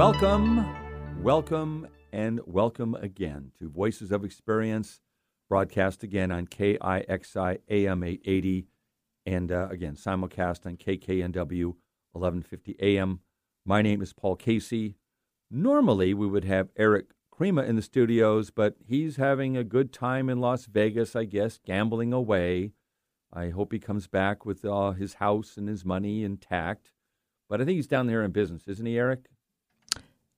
Welcome, and welcome again to Voices of Experience, broadcast again on KIXI AM 880, and again, simulcast on KKNW 1150 AM. My name is Paul Casey. Normally, we would have Eric Crema in the studios, but he's having a good time in Las Vegas, I guess, gambling away. I hope he comes back with his house and his money intact. But I think he's down there in business, isn't he, Eric?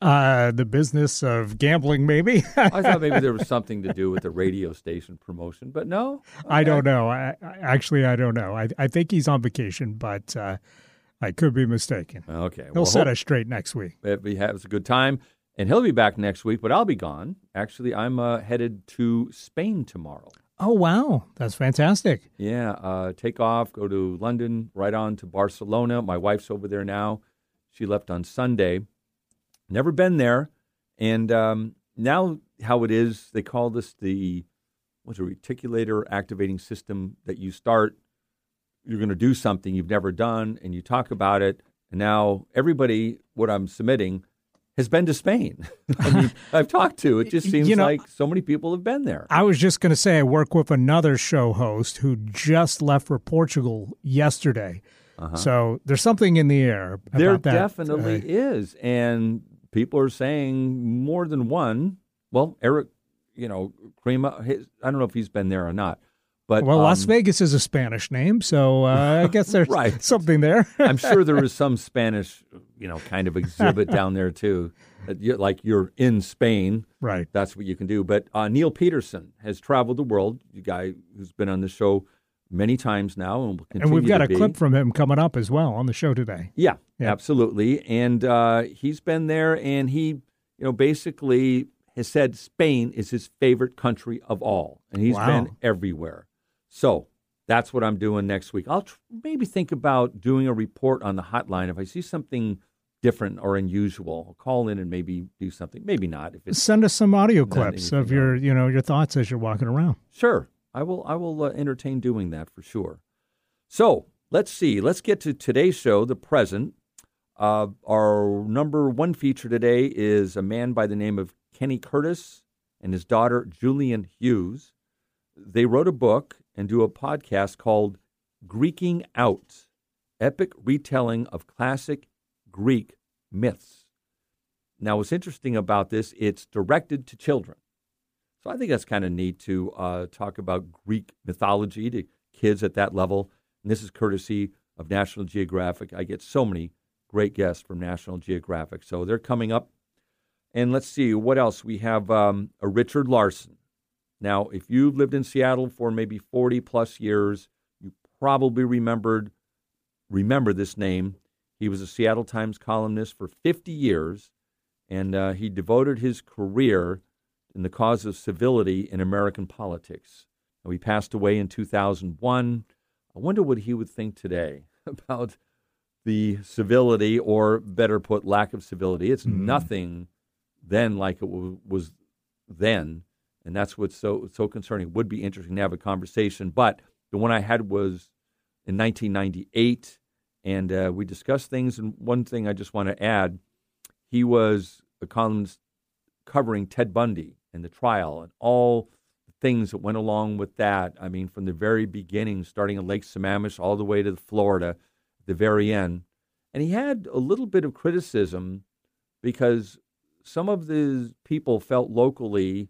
The business of gambling, maybe. I thought maybe there was something to do with the radio station promotion, but no. Okay. I don't know. I don't know. I think he's on vacation, but I could be mistaken. Okay. He'll set us straight next week. He has a good time, and he'll be back next week, but I'll be gone. Actually, I'm headed to Spain tomorrow. Oh, wow. That's fantastic. Yeah. Take off, go to London, right on to Barcelona. My wife's over there now. She left on Sunday. Never been there, and now how it is, they call this the reticulator activating system, that you start, you're going to do something you've never done, and you talk about it, and now everybody, what I'm submitting, has been to Spain. I mean, I've talked to, it just seems like so many people have been there. I was just going to say, I work with another show host who just left for Portugal yesterday. Uh-huh. So there's something in the air about that. There definitely is. And people are saying more than one. Well, Eric, Crema, I don't know if he's been there or not. But Las Vegas is a Spanish name, so I guess there's something there. I'm sure there is some Spanish, kind of exhibit down there, too. You're in Spain. Right. That's what you can do. But Neil Peterson has traveled the world, the guy who's been on the show many times now, and will continue to be. And we've got a clip from him coming up as well on the show today. Yeah, yeah. Absolutely. And he's been there, and he, basically has said Spain is his favorite country of all, and he's been everywhere. So that's what I'm doing next week. I'll maybe think about doing a report on the hotline. If I see something different or unusual, I'll call in and maybe do something. Maybe not. If it's send us some audio clips of your, your thoughts as you're walking around. Sure. I will entertain doing that for sure. So let's see. Let's get to today's show, the present. Our number one feature today is a man by the name of Kenny Curtis and his daughter, Julianne Hughes. They wrote a book and do a podcast called Greeking Out, Epic Retelling of Classic Greek Myths. Now, what's interesting about this, it's directed to children. So I think that's kind of neat to talk about Greek mythology to kids at that level. And this is courtesy of National Geographic. I get so many great guests from National Geographic. So they're coming up. And let's see, what else? We have a Richard Larsen. Now, if you've lived in Seattle for maybe 40-plus years, you probably remember this name. He was a Seattle Times columnist for 50 years, and he devoted his career in the cause of civility in American politics. He passed away in 2001. I wonder what he would think today about the civility, or better put, lack of civility. It's nothing then like it was then, and that's what's so concerning. It would be interesting to have a conversation, but the one I had was in 1998, and we discussed things, and one thing I just want to add, he was a columnist covering Ted Bundy and the trial and all the things that went along with that. I mean, from the very beginning, starting in Lake Sammamish all the way to Florida, at the very end. And he had a little bit of criticism because some of the people felt locally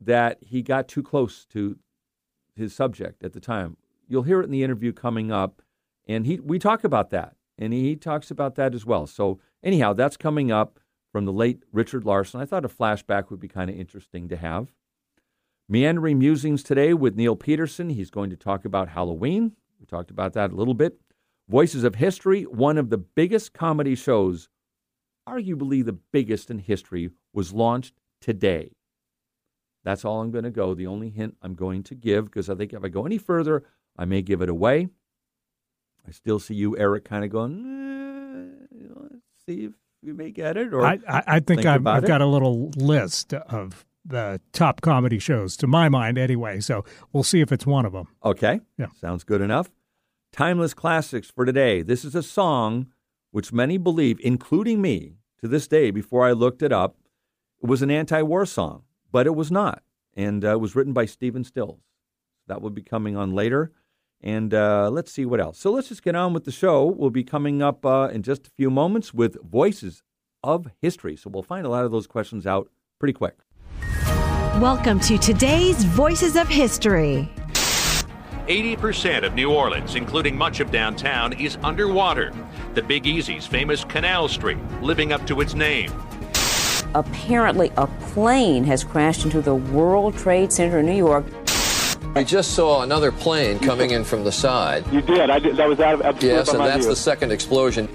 that he got too close to his subject at the time. You'll hear it in the interview coming up. And we talk about that. And he talks about that as well. So anyhow, that's coming up from the late Richard Larsen. I thought a flashback would be kind of interesting to have. Meandering Musings today with Neil Peterson. He's going to talk about Halloween. We talked about that a little bit. Voices of History, one of the biggest comedy shows, arguably the biggest in history, was launched today. That's all I'm going to go. The only hint I'm going to give, because I think if I go any further, I may give it away. I still see you, Eric, kind of going, let's see if you may get it, or I think I've got a little list of the top comedy shows, to my mind anyway, so we'll see if it's one of them. Okay. Yeah. Sounds good enough. Timeless classics for today. This is a song which many believe, including me, to this day, before I looked it up, it was an anti-war song, but it was not. And it was written by Stephen Stills. That will be coming on later. And let's see what else. So let's just get on with the show. We'll be coming up in just a few moments with Voices of History. So we'll find a lot of those questions out pretty quick. Welcome to today's Voices of History. 80% of New Orleans, including much of downtown, is underwater. The Big Easy's famous Canal Street, living up to its name. Apparently, a plane has crashed into the World Trade Center in New York. We just saw another plane coming in from the side. You did. I did. That was out of absolute. Yes, and that's the second explosion.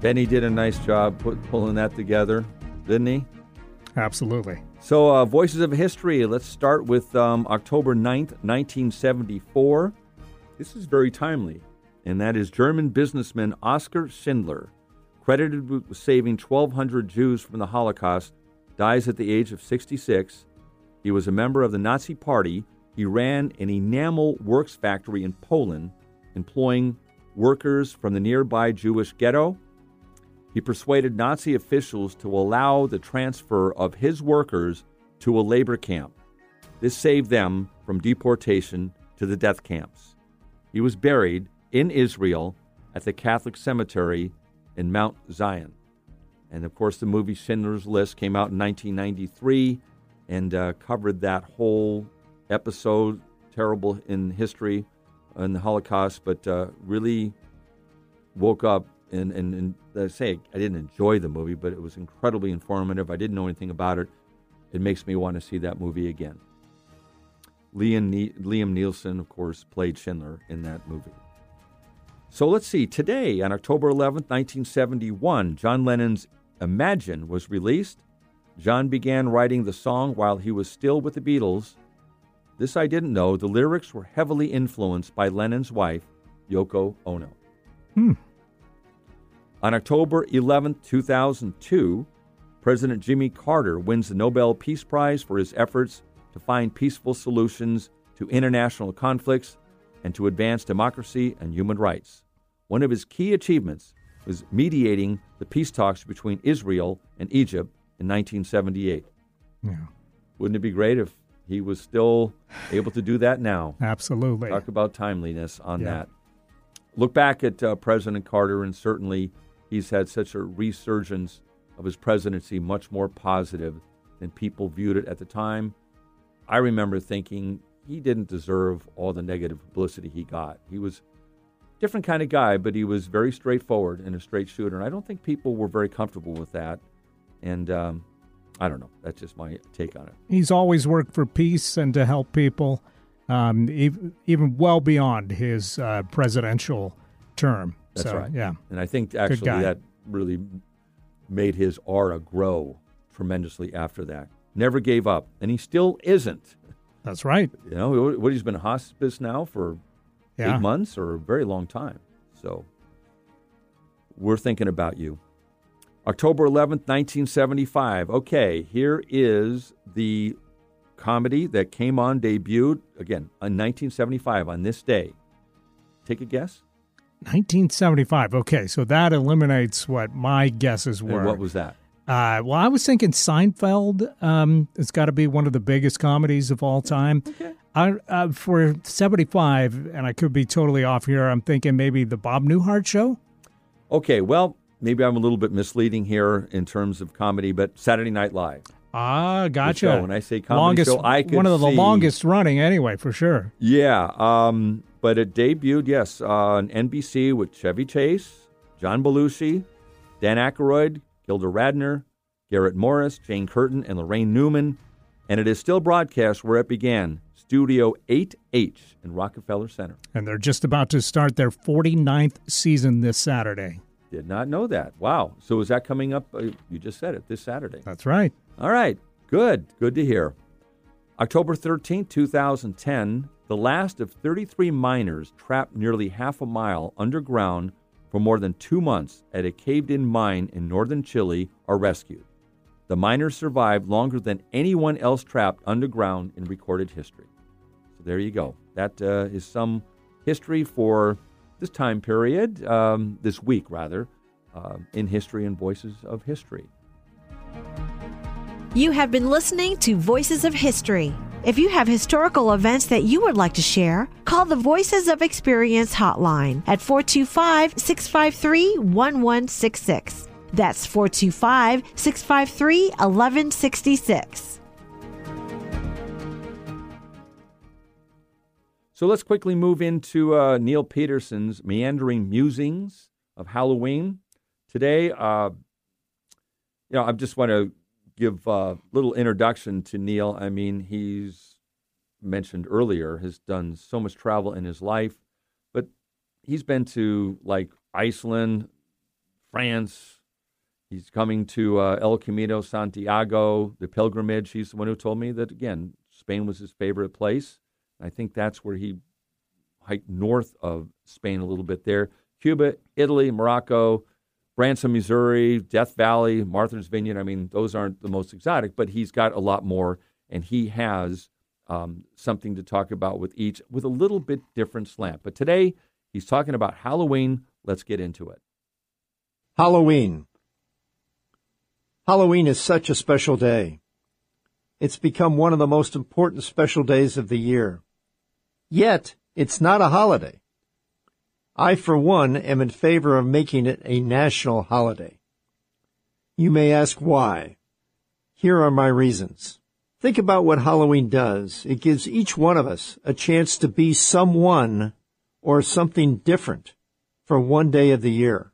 Benny did a nice job pulling that together, didn't he? Absolutely. So, Voices of History. Let's start with October 9th, 1974. This is very timely, and that is German businessman Oskar Schindler, credited with saving 1,200 Jews from the Holocaust, dies at the age of 66. He was a member of the Nazi Party. He ran an enamel works factory in Poland, employing workers from the nearby Jewish ghetto. He persuaded Nazi officials to allow the transfer of his workers to a labor camp. This saved them from deportation to the death camps. He was buried in Israel at the Catholic cemetery in Mount Zion. And, of course, the movie Schindler's List came out in 1993 and covered that whole episode, terrible in history, in the Holocaust, but really woke up and I say I didn't enjoy the movie, but it was incredibly informative. I didn't know anything about it. It makes me want to see that movie again. Liam Neeson, of course, played Schindler in that movie. So let's see, today, on October 11th, 1971, John Lennon's Imagine was released. John began writing the song while he was still with the Beatles. This I didn't know. The lyrics were heavily influenced by Lennon's wife, Yoko Ono. On October 11th, 2002, President Jimmy Carter wins the Nobel Peace Prize for his efforts to find peaceful solutions to international conflicts and to advance democracy and human rights. One of his key achievements was mediating the peace talks between Israel and Egypt in 1978. Yeah. Wouldn't it be great if he was still able to do that now? Absolutely. Talk about timeliness on that. Look back at President Carter, and certainly he's had such a resurgence of his presidency, much more positive than people viewed it at the time. I remember thinking, he didn't deserve all the negative publicity he got. He was a different kind of guy, but he was very straightforward and a straight shooter. And I don't think people were very comfortable with that. And I don't know. That's just my take on it. He's always worked for peace and to help people, even well beyond his presidential term. That's right. Yeah. And I think actually that really made his aura grow tremendously after that. Never gave up. And he still isn't. That's right. You know, what he's been hospice now for 8 months or a very long time. So we're thinking about you. October 11th, 1975. Okay, here is the comedy that came on, debuted, again, in 1975 on this day. Take a guess. 1975. Okay, so that eliminates what my guesses were. And what was that? Well, I was thinking Seinfeld. It's got to be one of the biggest comedies of all time. Okay. For 75, and I could be totally off here, I'm thinking maybe the Bob Newhart Show? Okay, well, maybe I'm a little bit misleading here in terms of comedy, but Saturday Night Live. Ah, gotcha. When I say comedy show, I could see. One of the longest running anyway, for sure. Yeah, but it debuted, yes, on NBC with Chevy Chase, John Belushi, Dan Aykroyd, Gilda Radner, Garrett Morris, Jane Curtin, and Lorraine Newman. And it is still broadcast where it began, Studio 8H in Rockefeller Center. And they're just about to start their 49th season this Saturday. Did not know that. Wow. So is that coming up? You just said it, this Saturday. That's right. All right. Good. Good to hear. October 13, 2010, the last of 33 miners trapped nearly half a mile underground for more than 2 months at a caved-in mine in northern Chile are rescued. The miners survived longer than anyone else trapped underground in recorded history. So there you go. That is some history for this time period, this week rather, in history and Voices of History. You have been listening to Voices of History. If you have historical events that you would like to share, call the Voices of Experience hotline at 425-653-1166. That's 425-653-1166. So let's quickly move into Neil Peterson's Meandering Musings of Halloween. Today, I just want to give a little introduction to Neil. I mean, he's mentioned earlier, has done so much travel in his life, but he's been to, like, Iceland, France. He's coming to El Camino, Santiago, the pilgrimage. He's the one who told me that, again, Spain was his favorite place. I think that's where he hiked north of Spain a little bit there. Cuba, Italy, Morocco, Branson, Missouri, Death Valley, Martha's Vineyard. I mean, those aren't the most exotic, but he's got a lot more, and he has something to talk about with each with a little bit different slant. But today, he's talking about Halloween. Let's get into it. Halloween. Halloween is such a special day. It's become one of the most important special days of the year. Yet, it's not a holiday. I, for one, am in favor of making it a national holiday. You may ask why. Here are my reasons. Think about what Halloween does. It gives each one of us a chance to be someone or something different for one day of the year.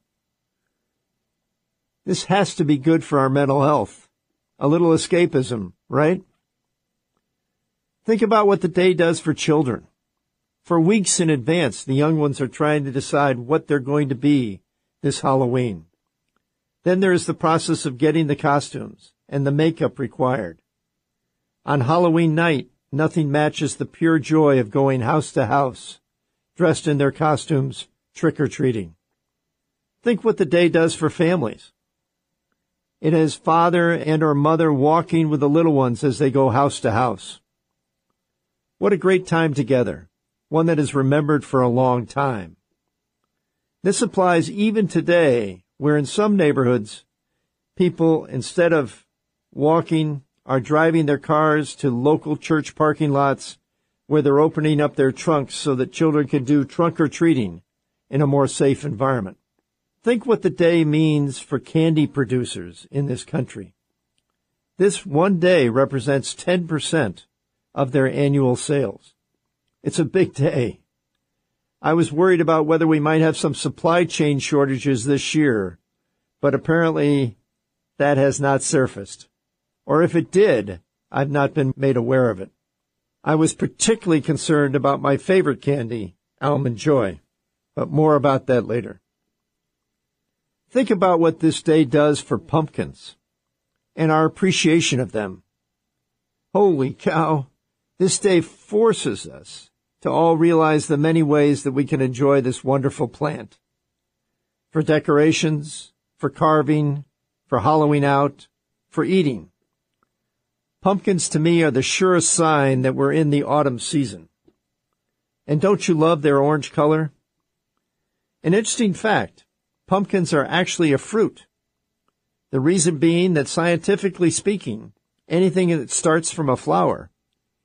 This has to be good for our mental health. A little escapism, right? Think about what the day does for children. For weeks in advance, the young ones are trying to decide what they're going to be this Halloween. Then there is the process of getting the costumes and the makeup required. On Halloween night, nothing matches the pure joy of going house to house, dressed in their costumes, trick-or-treating. Think what the day does for families. It has father and or mother walking with the little ones as they go house to house. What a great time together, one that is remembered for a long time. This applies even today, where in some neighborhoods, people, instead of walking, are driving their cars to local church parking lots where they're opening up their trunks so that children can do trunk-or-treating in a more safe environment. Think what the day means for candy producers in this country. This one day represents 10% of their annual sales. It's a big day. I was worried about whether we might have some supply chain shortages this year, but apparently that has not surfaced. Or if it did, I've not been made aware of it. I was particularly concerned about my favorite candy, Almond Joy, but more about that later. Think about what this day does for pumpkins and our appreciation of them. Holy cow, this day forces us to all realize the many ways that we can enjoy this wonderful plant. For decorations, for carving, for hollowing out, for eating. Pumpkins to me are the surest sign that we're in the autumn season. And don't you love their orange color? An interesting fact. Pumpkins are actually a fruit. The reason being that scientifically speaking, anything that starts from a flower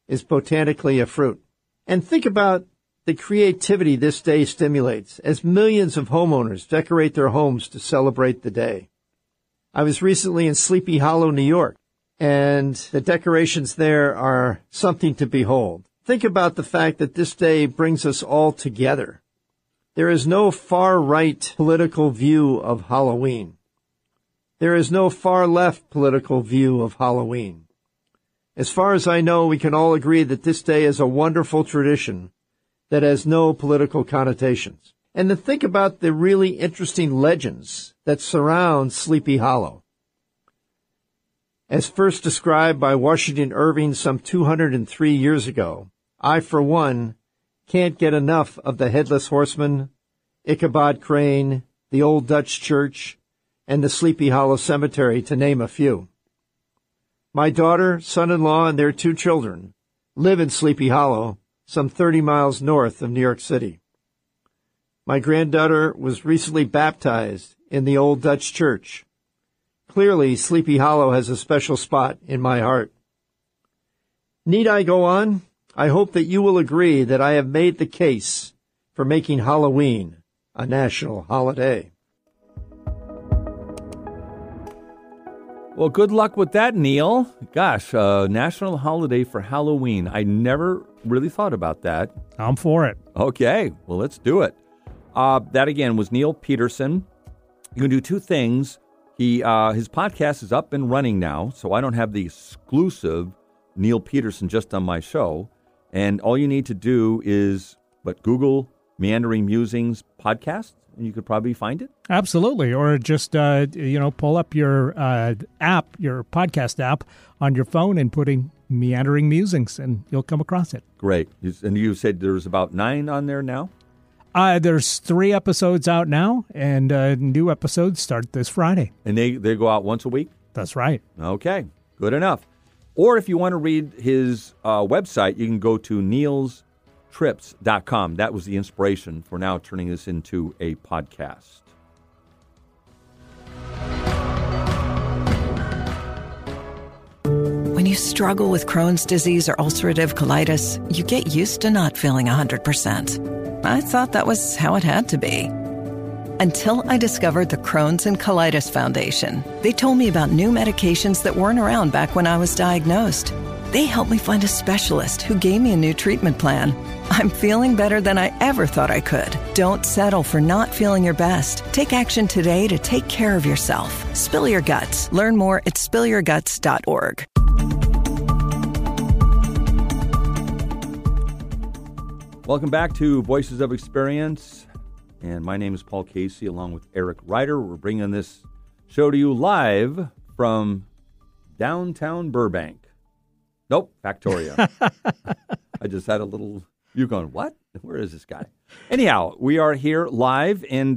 is botanically a fruit. And think about the creativity this day stimulates as millions of homeowners decorate their homes to celebrate the day. I was recently in Sleepy Hollow, New York, and the decorations there are something to behold. Think about the fact that this day brings us all together. There is no far-right political view of Halloween. There is no far-left political view of Halloween. As far as I know, we can all agree that this day is a wonderful tradition that has no political connotations. And to think about the really interesting legends that surround Sleepy Hollow. As first described by Washington Irving some 203 years ago, I, for one, can't get enough of the Headless Horseman, Ichabod Crane, the Old Dutch Church, and the Sleepy Hollow Cemetery, to name a few. My daughter, son-in-law, and their two children live in Sleepy Hollow, some 30 miles north of New York City. My granddaughter was recently baptized in the Old Dutch Church. Clearly, Sleepy Hollow has a special spot in my heart. Need I go on? I hope that you will agree that I have made the case for making Halloween a national holiday. Well, good luck with that, Neil. Gosh, national holiday for Halloween. I never really thought about that. I'm for it. Okay, well, let's do it. That, again, was Neil Peterson. You can do two things. His podcast is up and running now, so I don't have the exclusive Neil Peterson just on my show. And all you need to do is, Google Meandering Musings podcast, and you could probably find it. Absolutely. Or just, pull up your app, your podcast app on your phone and put in Meandering Musings, and you'll come across it. Great. And you said there's about 9 on there now? There's 3 episodes out now, and new episodes start this Friday. And they go out once a week? That's right. Okay. Good enough. Or if you want to read his website, you can go to neilstrips.com. That was the inspiration for now turning this into a podcast. When you struggle with Crohn's disease or ulcerative colitis, you get used to not feeling 100%. I thought that was how it had to be. Until I discovered the Crohn's and Colitis Foundation. They told me about new medications that weren't around back when I was diagnosed. They helped me find a specialist who gave me a new treatment plan. I'm feeling better than I ever thought I could. Don't settle for not feeling your best. Take action today to take care of yourself. Spill Your Guts. Learn more at spillyourguts.org. Welcome back to Voices of Experience. And my name is Paul Casey, along with Eric Ryder. We're bringing this show to you live from downtown Burbank. Nope, Factoria. I just had a little, you're going, what? Where is this guy? Anyhow, we are here live, and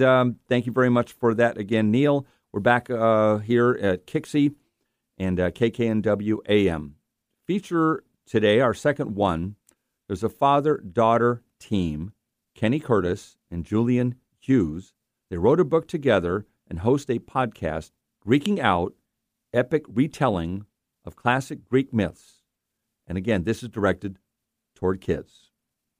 thank you very much for that again, Neil. We're back here at KIXI and KKNW AM. Feature today, our second one, there's a father-daughter team, Kenny Curtis and Julianne Hughes. They wrote a book together and host a podcast, Greeking Out, Epic Retelling of Classic Greek Myths. And again, this is directed toward kids.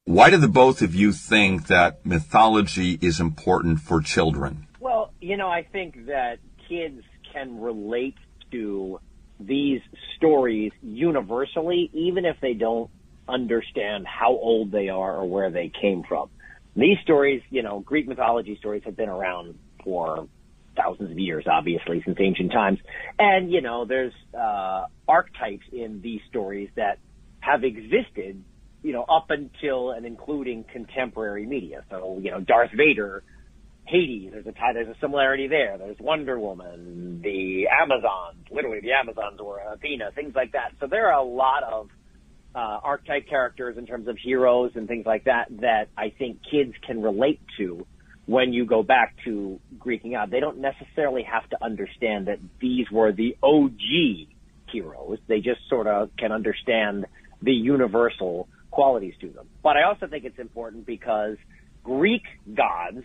Why do the both of you think that mythology is important for children? Well, I think that kids can relate to these stories universally, even if they don't understand how old they are or where they came from. These stories, Greek mythology stories have been around for thousands of years, obviously, since ancient times. And, there's archetypes in these stories that have existed, up until and including contemporary media. So, Darth Vader, Hades, there's a similarity there. There's Wonder Woman, the Amazons, literally the Amazons or Athena, things like that. So there are a lot of archetype characters in terms of heroes and things like that I think kids can relate to when you go back to Greeking Out. They don't necessarily have to understand that these were the OG heroes. They just sort of can understand the universal qualities to them. But I also think it's important because Greek gods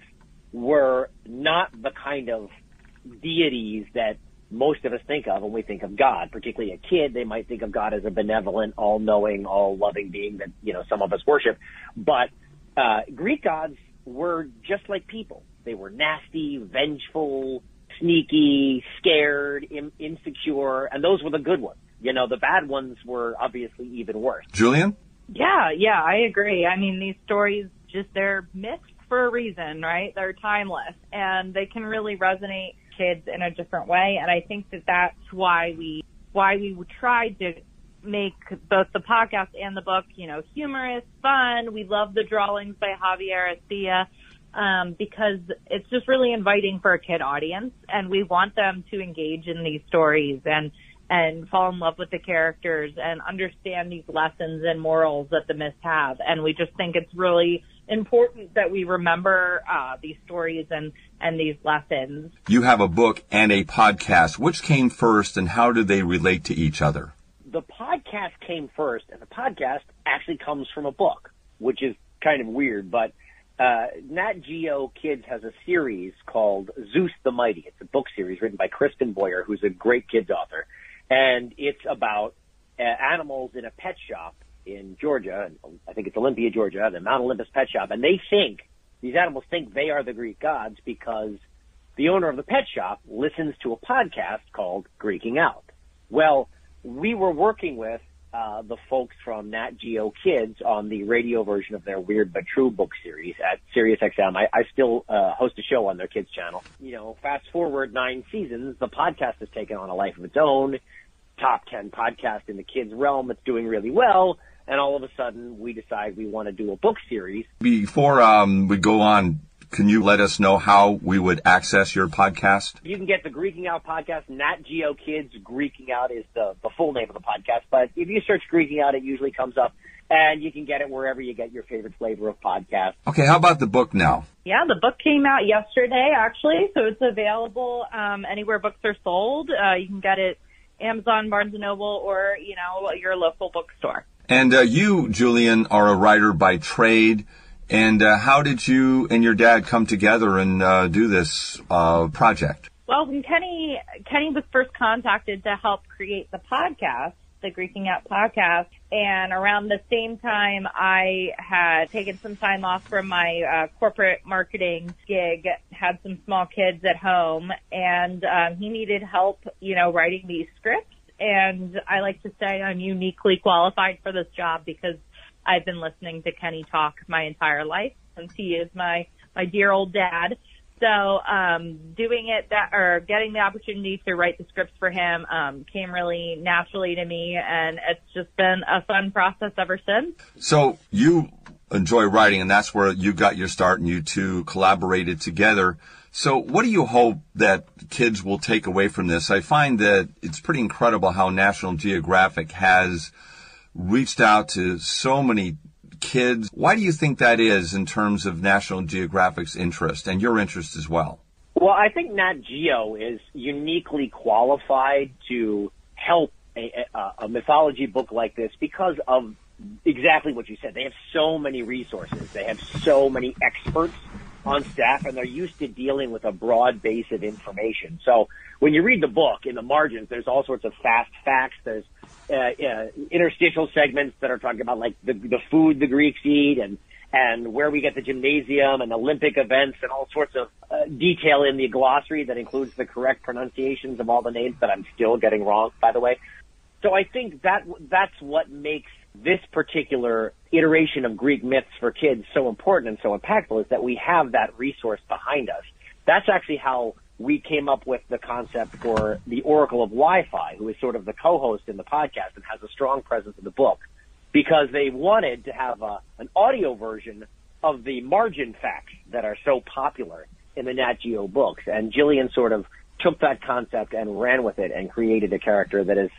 were not the kind of deities that most of us think of when we think of God, particularly a kid. They might think of God as a benevolent, all-knowing, all-loving being that, some of us worship. But Greek gods were just like people. They were nasty, vengeful, sneaky, scared, insecure, and those were the good ones. The bad ones were obviously even worse. Julian? Yeah, I agree. I mean, these stories, they're myths for a reason, right? They're timeless, and they can really resonate kids in a different way, and I think that's why we tried to make both the podcast and the book, humorous, fun. We love the drawings by Javier Estia, because it's just really inviting for a kid audience, and we want them to engage in these stories and fall in love with the characters and understand these lessons and morals that the myths have. And we just think it's really important that we remember these stories and these lessons. You have a book and a podcast. Which came first, and how do they relate to each other? The podcast came first, and the podcast actually comes from a book, which is kind of weird, but Nat Geo Kids has a series called Zeus the Mighty. It's a book series written by Kristen Boyer, who's a great kids author. And it's about animals in a pet shop in Georgia. I think it's Olympia, Georgia, the Mount Olympus pet shop. And they think, these animals think they are the Greek gods because the owner of the pet shop listens to a podcast called Greeking Out. Well, we were working with the folks from Nat Geo Kids on the radio version of their Weird But True book series at SiriusXM. I still host a show on their kids' channel. You know, fast forward 9 seasons, the podcast has taken on a life of its own, top 10 podcast in the kids' realm. It's doing really well. And all of a sudden, we decide we want to do a book series. Before we go on, can you let us know how we would access your podcast? You can get the Greeking Out podcast, Nat Geo Kids. Greeking Out is the full name of the podcast. But if you search Greeking Out, it usually comes up. And you can get it wherever you get your favorite flavor of podcast. Okay, how about the book now? Yeah, the book came out yesterday, actually. So it's available anywhere books are sold. You can get it Amazon, Barnes & Noble, or, you know, your local bookstore. And you, Julian, are a writer by trade. And how did you and your dad come together and do this project? Well, when Kenny was first contacted to help create the podcast, the Greeking Out podcast, and around the same time I had taken some time off from my corporate marketing gig, had some small kids at home, and he needed help, you know, writing these scripts. And I like to say I'm uniquely qualified for this job because I've been listening to Kenny talk my entire life since he is my dear old dad. So doing it getting the opportunity to write the scripts for him came really naturally to me, and it's just been a fun process ever since. So you enjoy writing, and that's where you got your start, and you two collaborated together. So what do you hope that kids will take away from this? I find that it's pretty incredible how National Geographic has reached out to so many kids. Why do you think that is in terms of National Geographic's interest and your interest as well? Well, I think Nat Geo is uniquely qualified to help a mythology book like this because of exactly what you said. They have so many resources. They have so many experts on staff, and they're used to dealing with a broad base of information. So when you read the book, in the margins, there's all sorts of fast facts. There's interstitial segments that are talking about like the food the Greeks eat and where we get the gymnasium and Olympic events and all sorts of detail in the glossary that includes the correct pronunciations of all the names that I'm still getting wrong, by the way. So I think that's what makes this particular iteration of Greek myths for kids so important and so impactful is that we have that resource behind us. That's actually how we came up with the concept for the Oracle of Wi-Fi, who is sort of the co-host in the podcast and has a strong presence in the book, because they wanted to have an audio version of the margin facts that are so popular in the Nat Geo books. And Julian sort of took that concept and ran with it and created a character that is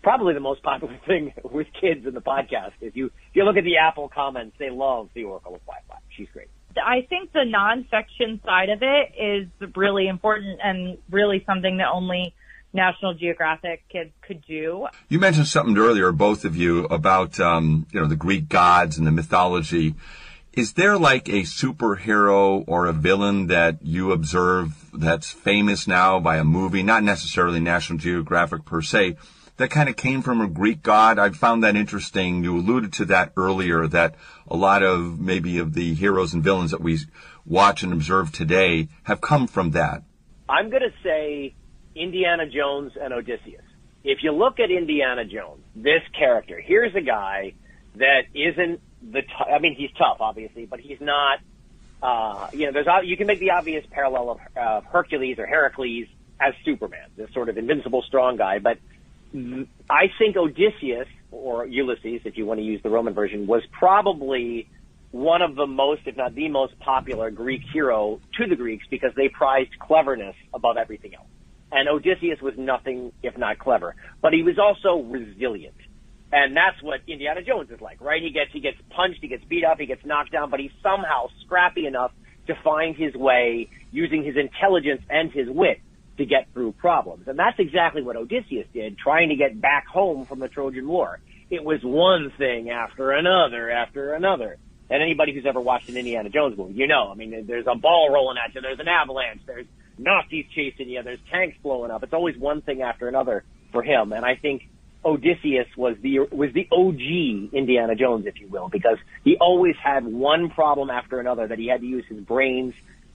probably the most popular thing with kids in the podcast. If you look at the Apple comments, they love the Oracle of Wi-Fi. She's great. I think the nonfiction side of it is really important and really something that only National Geographic kids could do. You mentioned something earlier, both of you, about the Greek gods and the mythology. Is there like a superhero or a villain that you observe that's famous now by a movie, not necessarily National Geographic per se, that kind of came from a Greek god? I found that interesting. You alluded to that earlier, that a lot of maybe of the heroes and villains that we watch and observe today have come from that. I'm going to say Indiana Jones and Odysseus. If you look at Indiana Jones, this character, here's a guy that isn't he's tough, obviously, but he's not, you can make the obvious parallel of Hercules or Heracles as Superman, this sort of invincible, strong guy, but I think Odysseus, or Ulysses, if you want to use the Roman version, was probably one of the most, if not the most popular Greek hero to the Greeks because they prized cleverness above everything else. And Odysseus was nothing if not clever. But he was also resilient. And that's what Indiana Jones is like, right? He gets punched, he gets beat up, he gets knocked down, but he's somehow scrappy enough to find his way using his intelligence and his wit to get through problems. And that's exactly what Odysseus did, trying to get back home from the Trojan War. It was one thing after another. And anybody who's ever watched an Indiana Jones movie, you know, I mean, there's a ball rolling at you, there's an avalanche, there's Nazis chasing you, there's tanks blowing up. It's always one thing after another for him. And I think Odysseus was the OG Indiana Jones, if you will, because he always had one problem after another that he had to use his brains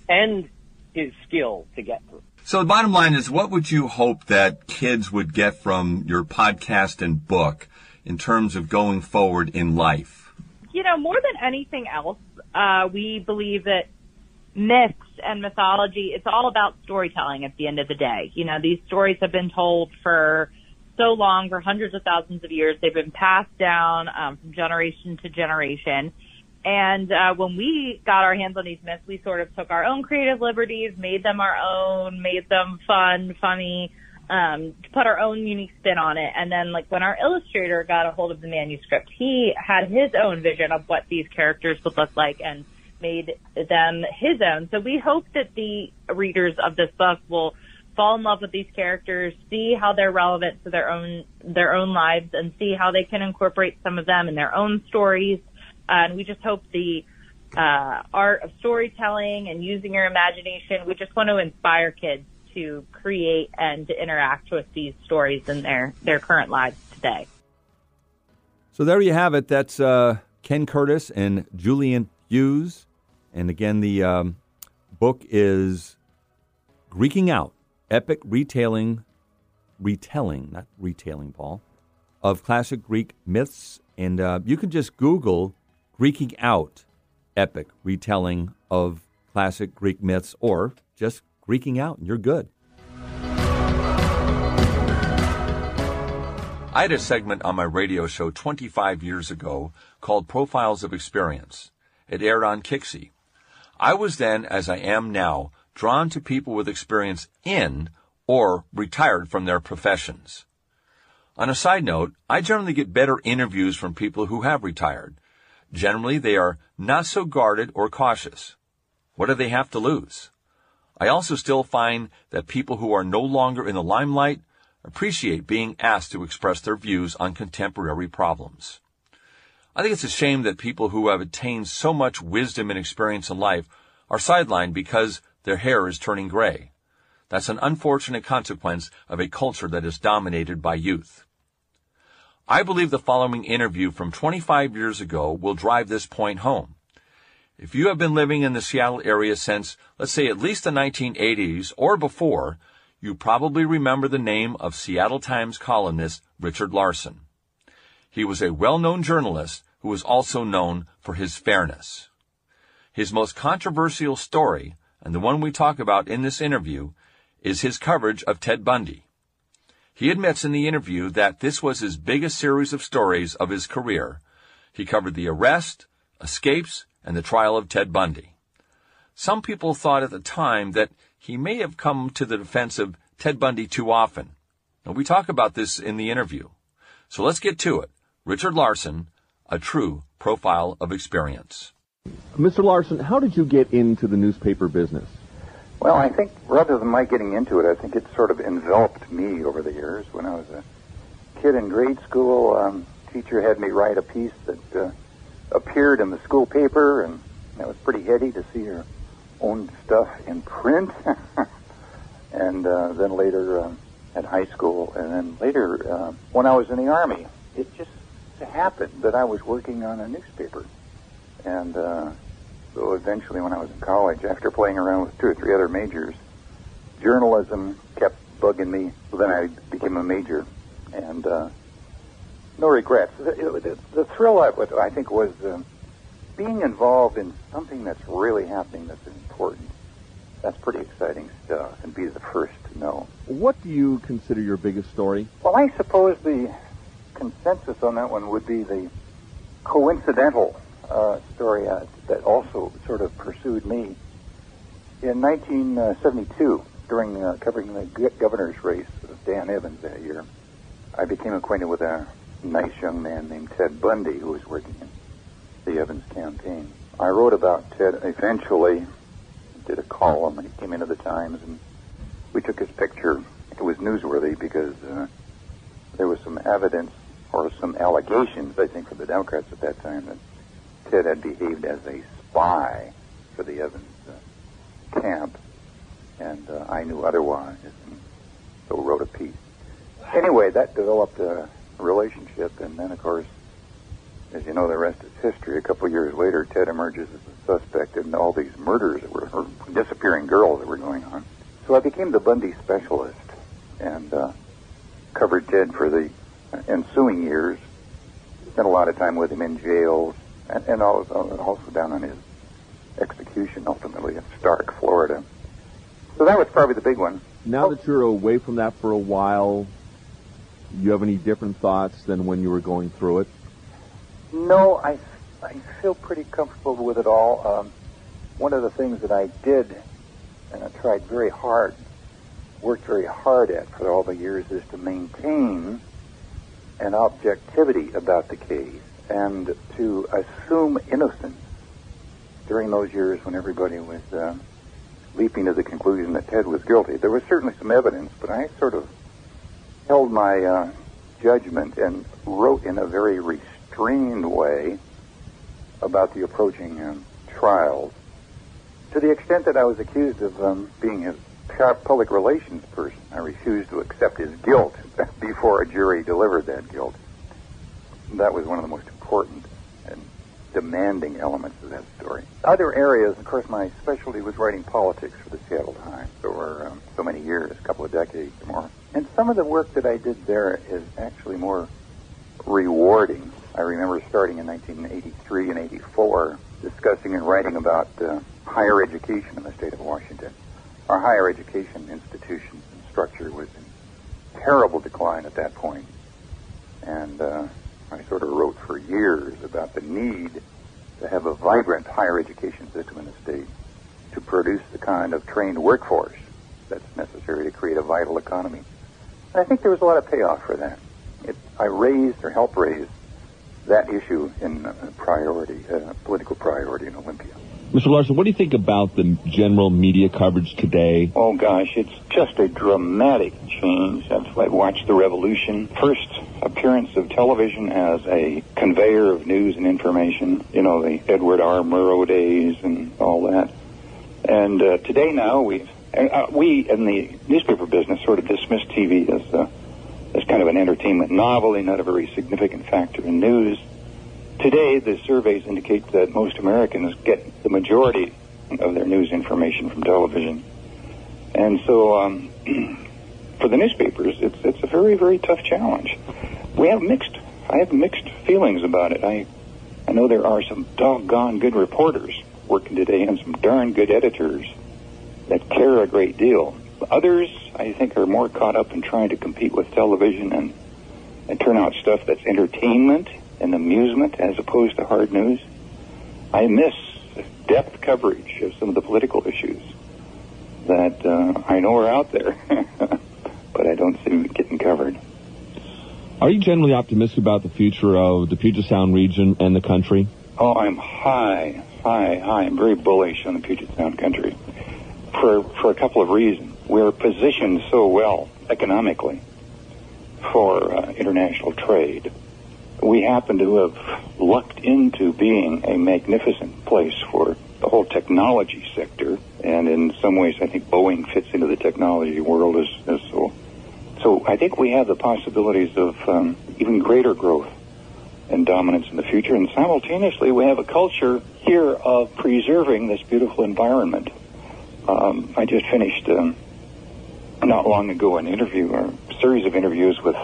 and his skill to get through. So the bottom line is, what would you hope that kids would get from your podcast and book in terms of going forward in life? You know, more than anything else, we believe that myths and mythology, it's all about storytelling at the end of the day. You know, these stories have been told for so long, for hundreds of thousands of years. They've been passed down from generation to generation. And when we got our hands on these myths, we sort of took our own creative liberties, made them our own, made them fun, funny, put our own unique spin on it. And then, like, when our illustrator got a hold of the manuscript, he had his own vision of what these characters would look like and made them his own. So we hope that the readers of this book will fall in love with these characters, see how they're relevant to their own lives, and see how they can incorporate some of them in their own stories. And we just hope the art of storytelling and using your imagination, we just want to inspire kids to create and to interact with these stories in their current lives today. So there you have it. That's Ken Curtis and Julianne Hughes. And again, the book is Greeking Out, Epic Retelling, not retailing, Paul, of Classic Greek Myths. And you can just Google Greeking Out, Epic Retelling of Classic Greek Myths, or just Greeking Out, and you're good. I had a segment on my radio show 25 years ago called Profiles of Experience. It aired on KIXI. I was then, as I am now, drawn to people with experience in or retired from their professions. On a side note, I generally get better interviews from people who have retired. Generally, they are not so guarded or cautious. What do they have to lose? I also still find that people who are no longer in the limelight appreciate being asked to express their views on contemporary problems. I think it's a shame that people who have attained so much wisdom and experience in life are sidelined because their hair is turning gray. That's an unfortunate consequence of a culture that is dominated by youth. I believe the following interview from 25 years ago will drive this point home. If you have been living in the Seattle area since, let's say, at least the 1980s or before, you probably remember the name of Seattle Times columnist Richard Larsen. He was a well-known journalist who was also known for his fairness. His most controversial story, and the one we talk about in this interview, is his coverage of Ted Bundy. He admits in the interview that this was his biggest series of stories of his career. He covered the arrest, escapes, and the trial of Ted Bundy. Some people thought at the time that he may have come to the defense of Ted Bundy too often. Now, we talk about this in the interview. So let's get to it. Richard Larsen, a true profile of experience. Mr. Larsen, how did you get into the newspaper business? Well, I think rather than my getting into it, I think it sort of enveloped me over the years. When I was a kid in grade school, teacher had me write a piece that appeared in the school paper, and that was pretty heady to see her own stuff in print. And then later at high school, and then later when I was in the Army, it just happened that I was working on a newspaper. And so eventually when I was in college, after playing around with two or three other majors, journalism kept bugging me. So then I became a major, and no regrets. The thrill of it, I think, was being involved in something that's really happening, that's important. That's pretty exciting stuff, and be the first to know. What do you consider your biggest story? Well, I suppose the consensus on that one would be the coincidental story that also sort of pursued me. In 1972, during covering the governor's race of Dan Evans that year, I became acquainted with a nice young man named Ted Bundy, who was working in the Evans campaign. I wrote about Ted eventually, did a column, and he came into the Times, and we took his picture. It was newsworthy because there was some evidence, or some allegations, I think, from the Democrats at that time, that Ted had behaved as a spy for the Evans camp, and I knew otherwise, and so wrote a piece. Anyway, that developed a relationship, and then, of course, as you know, the rest is history. A couple years later, Ted emerges as a suspect in all these murders that were, or disappearing girls that were going on. So I became the Bundy specialist and covered Ted for the ensuing years. Spent a lot of time with him in jails, and also down on his execution, ultimately, in Stark, Florida. So that was probably the big one. Now that you're away from that for a while, do you have any different thoughts than when you were going through it? No, I feel pretty comfortable with it all. One of the things that I did, and I tried very hard, worked very hard at for all the years, is to maintain an objectivity about the case and to assume innocence during those years when everybody was leaping to the conclusion that Ted was guilty. There was certainly some evidence, but I sort of held my judgment and wrote in a very restrained way about the approaching trials, to the extent that I was accused of being a public relations person. I refused to accept his guilt before a jury delivered that guilt. That was one of the most important and demanding elements of that story. Other areas, of course, my specialty was writing politics for the Seattle Times over so many years, a couple of decades or more. And some of the work that I did there is actually more rewarding. I remember starting in 1983 and 84, discussing and writing about higher education in the state of Washington. Our higher education institutions and structure was in terrible decline at that point. And I sort of wrote for years about the need to have a vibrant higher education system in the state to produce the kind of trained workforce that's necessary to create a vital economy. And I think there was a lot of payoff for that. I raised or helped raise that issue in political priority in Olympia. Mr. Larsen, what do you think about the general media coverage today? Oh, gosh, it's just a dramatic change. That's why I watched the revolution. First appearance of television as a conveyor of news and information, you know, the Edward R. Murrow days and all that. And today now, we in the newspaper business sort of dismiss TV as kind of an entertainment novelty, not a very significant factor in news. Today, the surveys indicate that most Americans get the majority of their news information from television. And so for the newspapers, it's a very, very tough challenge. I have mixed feelings about it. I know there are some doggone good reporters working today and some darn good editors that care a great deal. Others, I think, are more caught up in trying to compete with television and turn out stuff that's entertainment and amusement as opposed to hard news. I miss depth coverage of some of the political issues that I know are out there, but I don't see them getting covered. Are you generally optimistic about the future of the Puget Sound region and the country? Oh, I'm high. I'm very bullish on the Puget Sound country for a couple of reasons. We're positioned so well economically for international trade. We happen to have lucked into being a magnificent place for the whole technology sector, and in some ways I think Boeing fits into the technology world as so I think we have the possibilities of even greater growth and dominance in the future, and simultaneously we have a culture here of preserving this beautiful environment. I just finished not long ago an interview, or a series of interviews with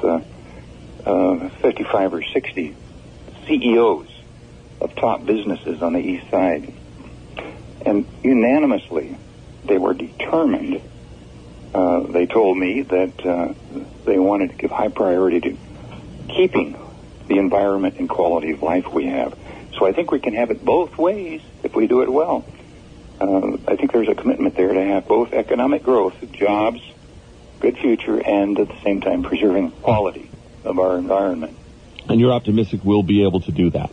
55 or 60 CEOs of top businesses on the East Side. And unanimously, they were determined, they told me, that they wanted to give high priority to keeping the environment and quality of life we have. So I think we can have it both ways if we do it well. I think there's a commitment there to have both economic growth, jobs, good future, and at the same time preserving quality of our environment. And you're optimistic we'll be able to do that?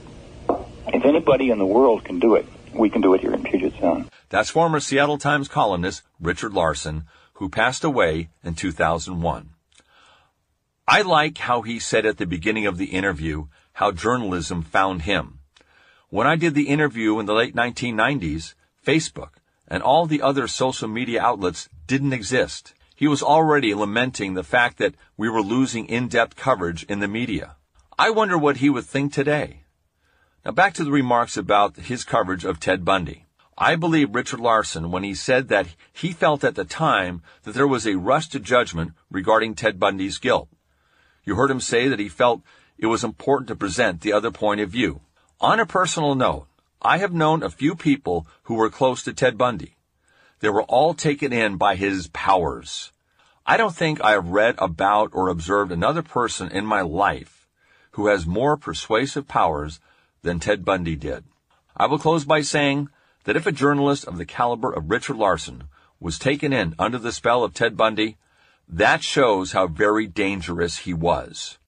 If anybody in the world can do it, we can do it here in Puget Sound. That's former Seattle Times columnist Richard Larsen, who passed away in 2001. I like how he said at the beginning of the interview how journalism found him. When I did the interview in the late 1990s, Facebook and all the other social media outlets didn't exist. He was already lamenting the fact that we were losing in-depth coverage in the media. I wonder what he would think today. Now back to the remarks about his coverage of Ted Bundy. I believe Richard Larsen when he said that he felt at the time that there was a rush to judgment regarding Ted Bundy's guilt. You heard him say that he felt it was important to present the other point of view. On a personal note, I have known a few people who were close to Ted Bundy. They were all taken in by his powers. I don't think I have read about or observed another person in my life who has more persuasive powers than Ted Bundy did. I will close by saying that if a journalist of the caliber of Richard Larsen was taken in under the spell of Ted Bundy, that shows how very dangerous he was.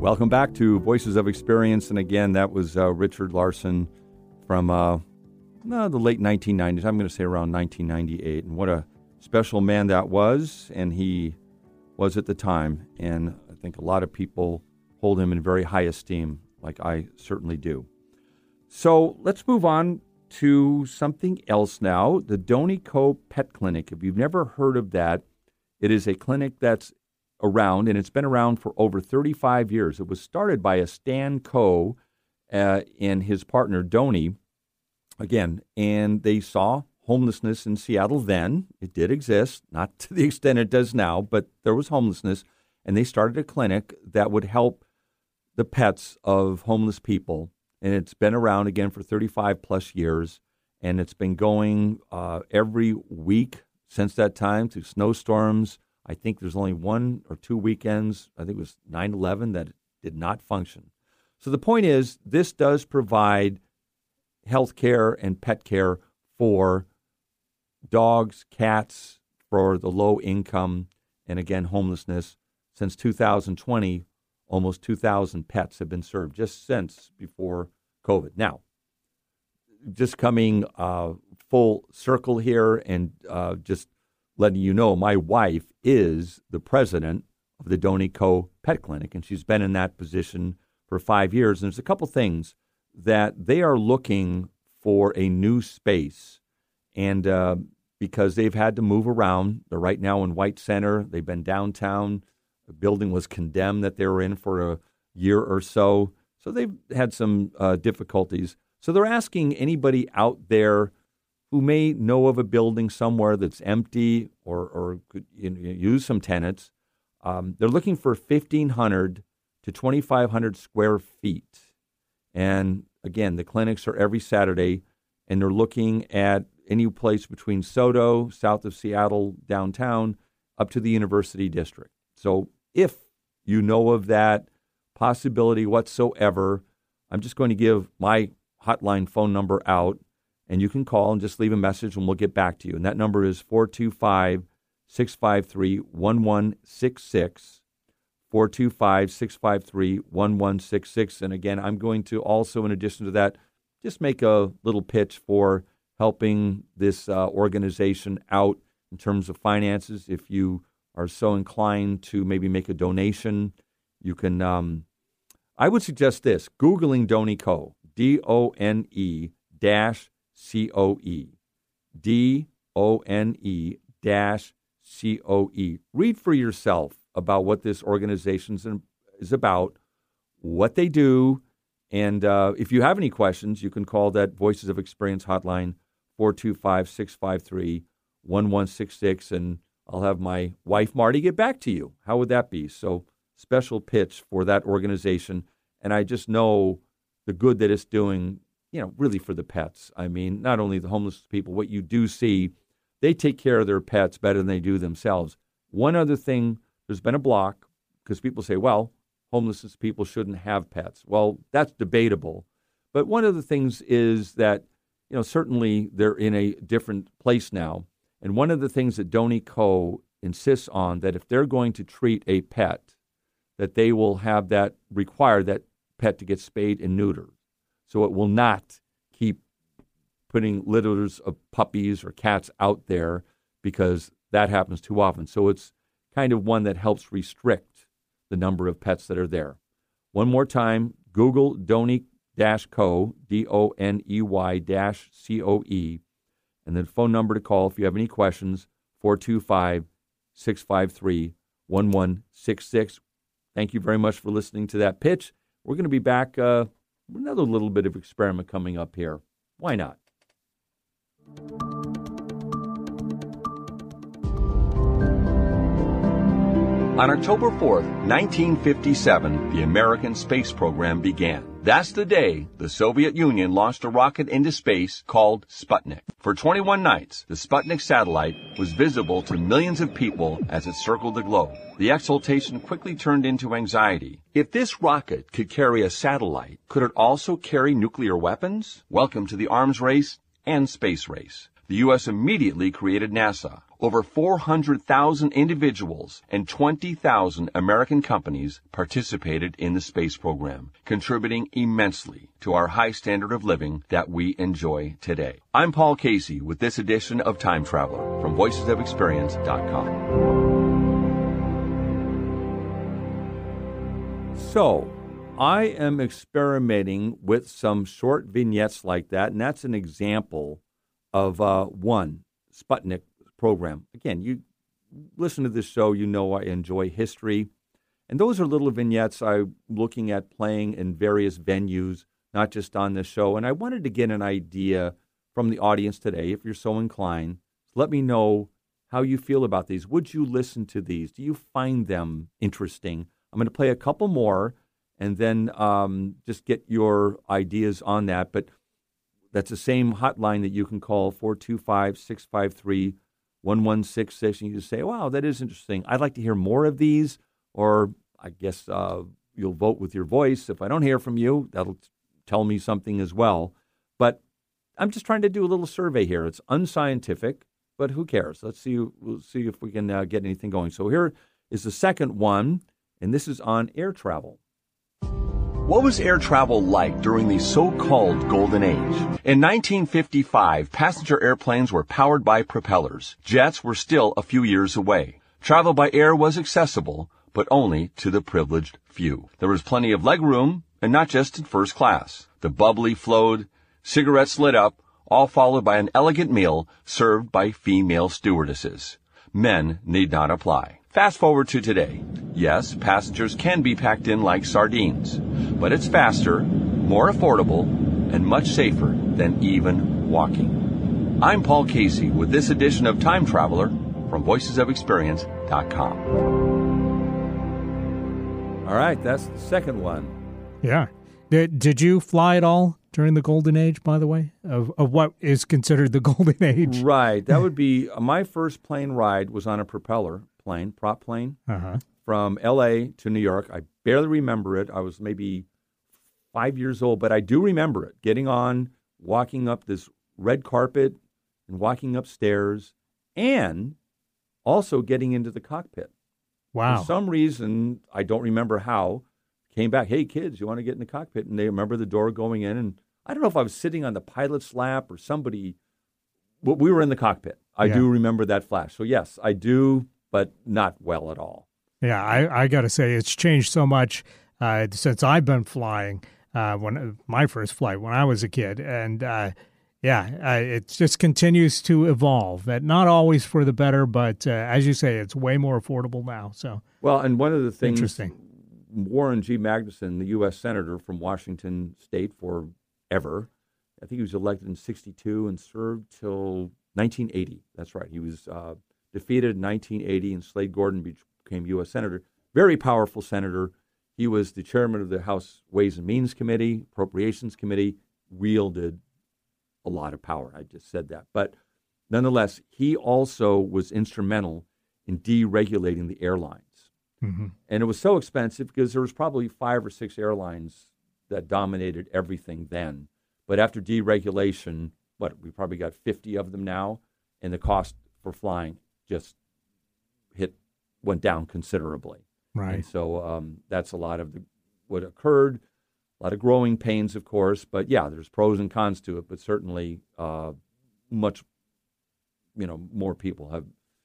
Welcome back to Voices of Experience. And again, that was Richard Larsen from the late 1990s. I'm going to say around 1998. And what a special man that was. And he was at the time. And I think a lot of people hold him in very high esteem, like I certainly do. So let's move on to something else now, the Doneyco Pet Clinic. If you've never heard of that, it is a clinic that's around, and it's been around for over 35 years. It was started by a Stan Coe and his partner, Doney, again, and they saw homelessness in Seattle then. It did exist, not to the extent it does now, but there was homelessness, and they started a clinic that would help the pets of homeless people, and it's been around, again, for 35-plus years, and it's been going every week since that time through snowstorms. I think there's only one or two weekends, I think it was 9/11, that it did not function. So the point is, this does provide health care and pet care for dogs, cats, for the low income, and again, homelessness. Since 2020, almost 2,000 pets have been served just since before COVID. Now, just coming full circle here and just letting you know, my wife is the president of the Doneyco Pet Clinic, and she's been in that position for 5 years. And there's a couple things that they are looking for a new space, and because they've had to move around. They're right now in White Center. They've been downtown. The building was condemned that they were in for a year or so. So they've had some difficulties. So they're asking anybody out there who may know of a building somewhere that's empty or could use some tenants. They're looking for 1,500 to 2,500 square feet. And again, the clinics are every Saturday, and they're looking at any place between Soto, south of Seattle, downtown, up to the University District. So if you know of that possibility whatsoever, I'm just going to give my hotline phone number out. And you can call and just leave a message, and we'll get back to you. And that number is 425-653-1166, 425-653-1166. And again, I'm going to also, in addition to that, just make a little pitch for helping this organization out in terms of finances. If you are so inclined to maybe make a donation, you can, I would suggest this, Googling Doneyco, D-O-N-E-C-O-E. Read for yourself about what this organization is about, what they do, and if you have any questions, you can call that Voices of Experience hotline, 425-653-1166, and I'll have my wife, Marty, get back to you. How would that be? So special pitch for that organization, and I just know the good that it's doing, you know, really for the pets. I mean, not only the homeless people, what you do see, they take care of their pets better than they do themselves. One other thing, there's been a block because people say, well, homeless people shouldn't have pets. Well, that's debatable. But one of the things is that, you know, certainly they're in a different place now. And one of the things that Doneyco insists on, that if they're going to treat a pet, that they will have that, require that pet to get spayed and neutered. So it will not keep putting litters of puppies or cats out there because that happens too often. So it's kind of one that helps restrict the number of pets that are there. One more time, Google Doney-Co, Doney-Coe, and then phone number to call if you have any questions, 425-653-1166. Thank you very much for listening to that pitch. We're going to be back with another little bit of experiment coming up here. Why not? On October 4th, 1957, the American space program began. That's the day the Soviet Union launched a rocket into space called Sputnik. For 21 nights, the Sputnik satellite was visible to millions of people as it circled the globe. The exultation quickly turned into anxiety. If this rocket could carry a satellite, could it also carry nuclear weapons? Welcome to the arms race and space race. The U.S. immediately created NASA. Over 400,000 individuals and 20,000 American companies participated in the space program, contributing immensely to our high standard of living that we enjoy today. I'm Paul Casey with this edition of Time Traveler from VoicesOfExperience.com. So, I am experimenting with some short vignettes like that, and that's an example of one, Sputnik program. Again, you listen to this show, you know I enjoy history. And those are little vignettes I'm looking at playing in various venues, not just on this show. And I wanted to get an idea from the audience today, if you're so inclined. Let me know how you feel about these. Would you listen to these? Do you find them interesting? I'm going to play a couple more and then just get your ideas on that. But that's the same hotline that you can call, 425-653-1166. And you can say, wow, that is interesting. I'd like to hear more of these, or I guess you'll vote with your voice. If I don't hear from you, that'll tell me something as well. But I'm just trying to do a little survey here. It's unscientific, but who cares? Let's see. We'll see if we can get anything going. So here is the second one, and this is on air travel. What was air travel like during the so-called Golden Age? In 1955, passenger airplanes were powered by propellers. Jets were still a few years away. Travel by air was accessible, but only to the privileged few. There was plenty of legroom, and not just in first class. The bubbly flowed, cigarettes lit up, all followed by an elegant meal served by female stewardesses. Men need not apply. Fast forward to today. Yes, passengers can be packed in like sardines, but it's faster, more affordable, and much safer than even walking. I'm Paul Casey with this edition of Time Traveler from VoicesOfExperience.com. All right, that's the second one. Yeah. Did you fly at all during the Golden Age, by the way, of what is considered the Golden Age? Right. That would be my first plane ride was on a propeller plane, prop plane, from L.A. to New York. I barely remember it. I was maybe 5 years old, but I do remember it, getting on, walking up this red carpet and walking upstairs and also getting into the cockpit. Wow. For some reason, I don't remember how, came back, hey, kids, you want to get in the cockpit? And they remember the door going in. And I don't know if I was sitting on the pilot's lap or somebody, but we were in the cockpit. I do remember that flash. So, yes, I do, but not well at all. Yeah, I got to say it's changed so much since I've been flying. When my first flight when I was a kid, and it just continues to evolve. That not always for the better, but as you say, it's way more affordable now. So well, and one of the things, interesting. Warren G. Magnuson, the U.S. senator from Washington State forever, I think he was elected in '62 and served till 1980. That's right. He was defeated in 1980, and Slade Gordon became U.S. Senator, very powerful senator. He was the chairman of the House Ways and Means Committee, Appropriations Committee, wielded a lot of power. I just said that. But nonetheless, he also was instrumental in deregulating the airlines. Mm-hmm. And it was so expensive because there was probably 5 or 6 airlines that dominated everything then. But after deregulation, we probably got 50 of them now, and the cost for flying just went down considerably. Right. And so that's a lot of what occurred, a lot of growing pains, of course. But, yeah, there's pros and cons to it, but certainly much, more people have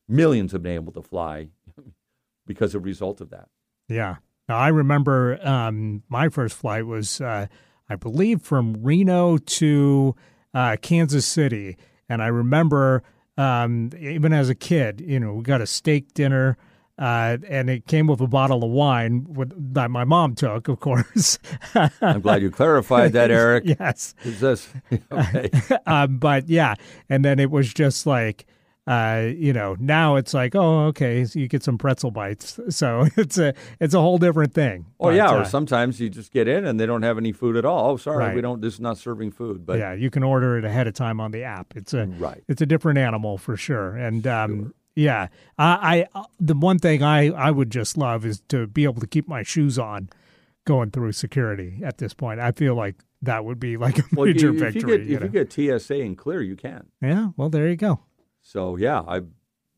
Millions have been able to fly because of the result of that. Yeah. Now, I remember my first flight was, I believe, from Reno to Kansas City. And I remember even as a kid, you know, we got a steak dinner. And it came with a bottle of wine that my mom took, of course. I'm glad you clarified that, Eric. Yes. Is this? Okay. But yeah, and then it was just like, you know, now it's like, oh, okay, so you get some pretzel bites. So it's a whole different thing. Oh, but, yeah, or sometimes you just get in and they don't have any food at all. Oh, sorry, right. We don't. This is not serving food. But yeah, you can order it ahead of time on the app. It's a different animal for sure. And sure. Yeah, the one thing I would just love is to be able to keep my shoes on going through security at this point. I feel like that would be like a major victory. If you get TSA and clear, you can. Yeah, well, there you go. So, yeah,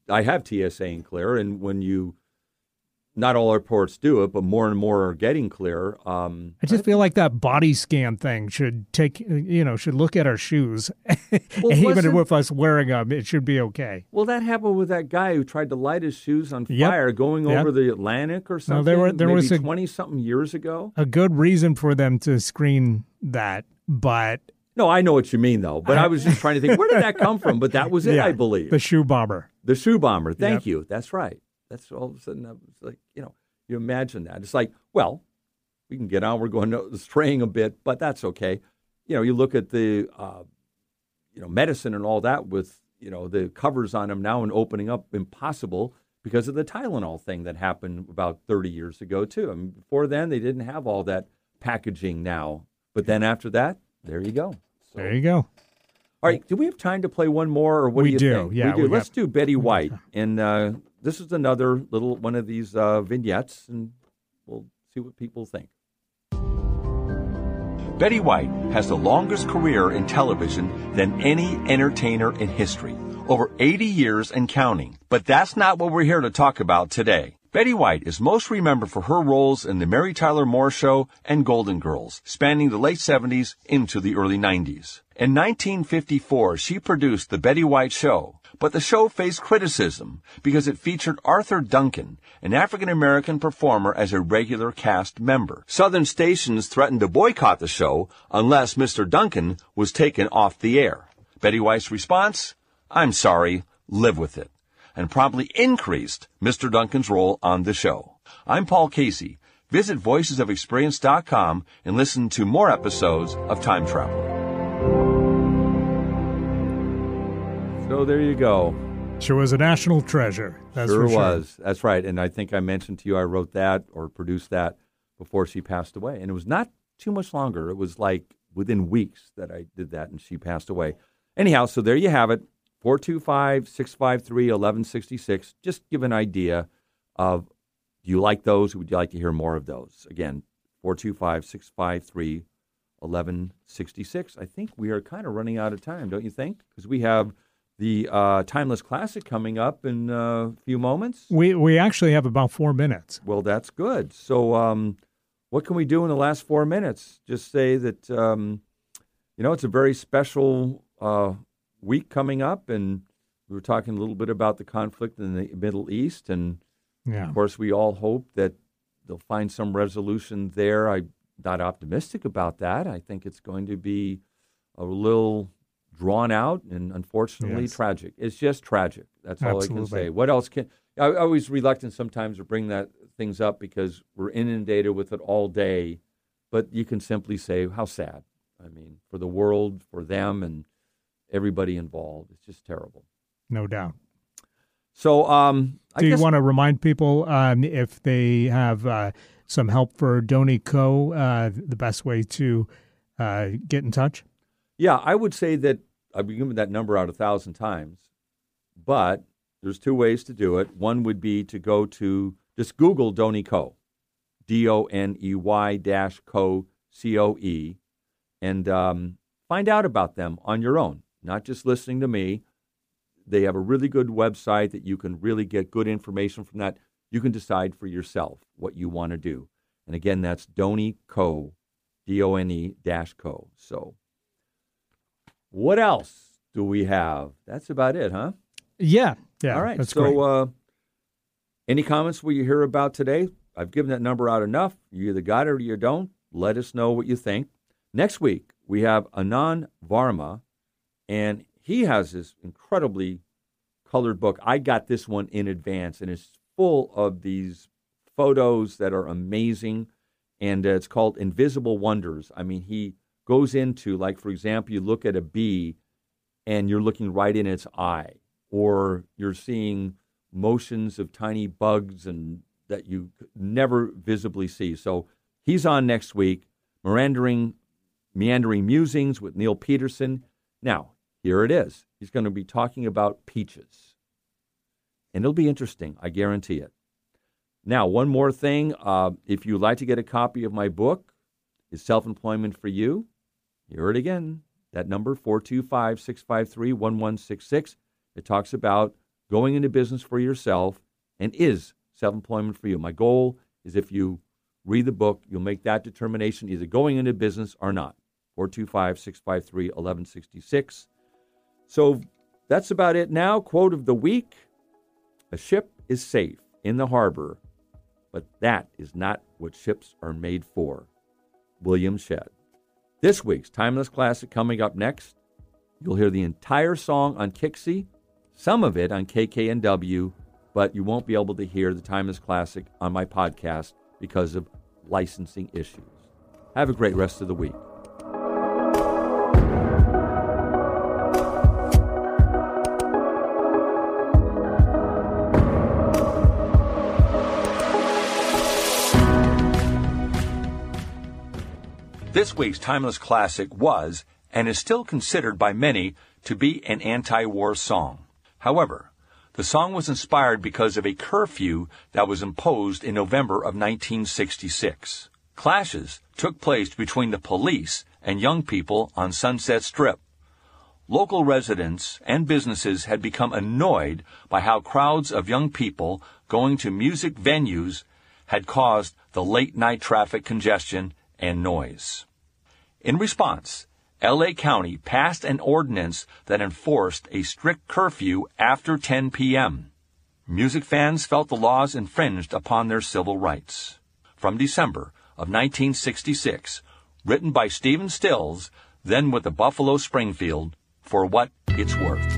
I have TSA and clear, and when you – not all airports do it, but more and more are getting clear. I just feel like that body scan thing should look at our shoes. Well, even with us wearing them, it should be okay. Well, that happened with that guy who tried to light his shoes on fire going over the Atlantic or something. No, there was 20-something years ago. A good reason for them to screen that, but... No, I know what you mean, though. But I was just trying to think, where did that come from? But that was it, yeah, I believe. The shoe bomber. The shoe bomber. Thank you. That's right. That's all of a sudden, I was like, you know, you imagine that. It's like, well, we can get on. We're going straying a bit, but that's okay. You know, you look at the... medicine and all that with, you know, the covers on them now and opening up impossible because of the Tylenol thing that happened about 30 years ago, too. I mean, before then, they didn't have all that packaging now. But then after that, there you go. So, there you go. All right. Do we have time to play one more or what do you think? Yeah, we do. Let's do Betty White. And this is another little one of these vignettes, and we'll see what people think. Betty White has the longest career in television than any entertainer in history, over 80 years and counting. But that's not what we're here to talk about today. Betty White is most remembered for her roles in The Mary Tyler Moore Show and Golden Girls, spanning the late 70s into the early 90s. In 1954, she produced The Betty White Show, but the show faced criticism because it featured Arthur Duncan, an African-American performer, as a regular cast member. Southern stations threatened to boycott the show unless Mr. Duncan was taken off the air. Betty White's response, "I'm sorry, live with it," and promptly increased Mr. Duncan's role on the show. I'm Paul Casey. Visit voicesofexperience.com and listen to more episodes of Time Travel. So there you go. She was a national treasure. That's sure for sure. was. That's right. And I think I mentioned to you I wrote that or produced that before she passed away. And it was not too much longer. It was like within weeks that I did that, and she passed away. Anyhow, so there you have it, 425-653-1166. Just give an idea of, do you like those? Would you like to hear more of those? Again, 425-653-1166. I think we are kind of running out of time, don't you think? Because we have... the Timeless Classic coming up in a few moments. We actually have about 4 minutes. Well, that's good. So what can we do in the last 4 minutes? Just say that, it's a very special week coming up, and we were talking a little bit about the conflict in the Middle East, and, Of course, we all hope that they'll find some resolution there. I'm not optimistic about that. I think it's going to be a little... drawn out and unfortunately tragic. It's just tragic. That's Absolutely. All I can say. What else can I always reluctant sometimes to bring that things up because we're inundated with it all day, but you can simply say how sad. I mean, for the world, for them and everybody involved. It's just terrible. No doubt. So you want to remind people if they have some help for DoneyCo, the best way to get in touch? Yeah, I would say that I've been given that number out 1,000 times, but there's two ways to do it. One would be to go to just Google DoneyCo, DONEY-CO, and find out about them on your own, not just listening to me. They have a really good website that you can really get good information from that. You can decide for yourself what you want to do. And again, that's DoneyCo, DONEY-CO. So. What else do we have? That's about it, huh? Yeah. Yeah. All right. That's so, great. Any comments we hear about today? I've given that number out enough. You either got it or you don't. Let us know what you think. Next week, we have Anand Varma, and he has this incredibly colored book. I got this one in advance, and it's full of these photos that are amazing, and it's called Invisible Wonders. I mean, he goes into, like, for example, you look at a bee, and you're looking right in its eye, or you're seeing motions of tiny bugs and that you never visibly see. So he's on next week, Meandering Musings with Neil Peterson. Now, here it is. He's going to be talking about peaches. And it'll be interesting, I guarantee it. Now, one more thing. If you'd like to get a copy of my book, Is Self-Employment for You? Hear it again. That number, 425-653-1166. It talks about going into business for yourself and is self-employment for you. My goal is if you read the book, you'll make that determination, either going into business or not. 425-653-1166. So that's about it now. Quote of the week, a ship is safe in the harbor, but that is not what ships are made for. William Shedd. This week's Timeless Classic coming up next. You'll hear the entire song on KIXI, some of it on KKNW, but you won't be able to hear the Timeless Classic on my podcast because of licensing issues. Have a great rest of the week. This week's Timeless Classic was and is still considered by many to be an anti-war song. However, the song was inspired because of a curfew that was imposed in November of 1966. Clashes took place between the police and young people on Sunset Strip. Local residents and businesses had become annoyed by how crowds of young people going to music venues had caused the late-night traffic congestion and noise. In response, L.A. County passed an ordinance that enforced a strict curfew after 10 p.m. Music fans felt the laws infringed upon their civil rights. From December of 1966, written by Stephen Stills, then with the Buffalo Springfield, For What It's Worth.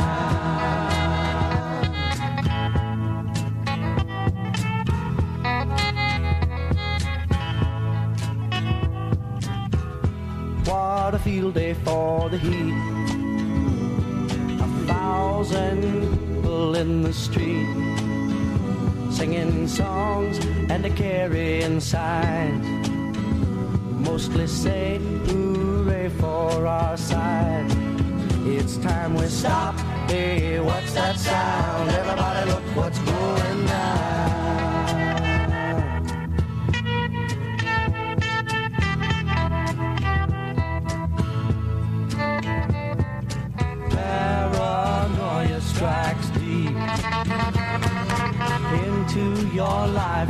What a field day for the heat. 1,000 people in the street singing songs and carrying signs. Mostly say hooray for our side. It's time we stop. Hey, what's that sound? Everybody look what's going down. Strikes deep into your life,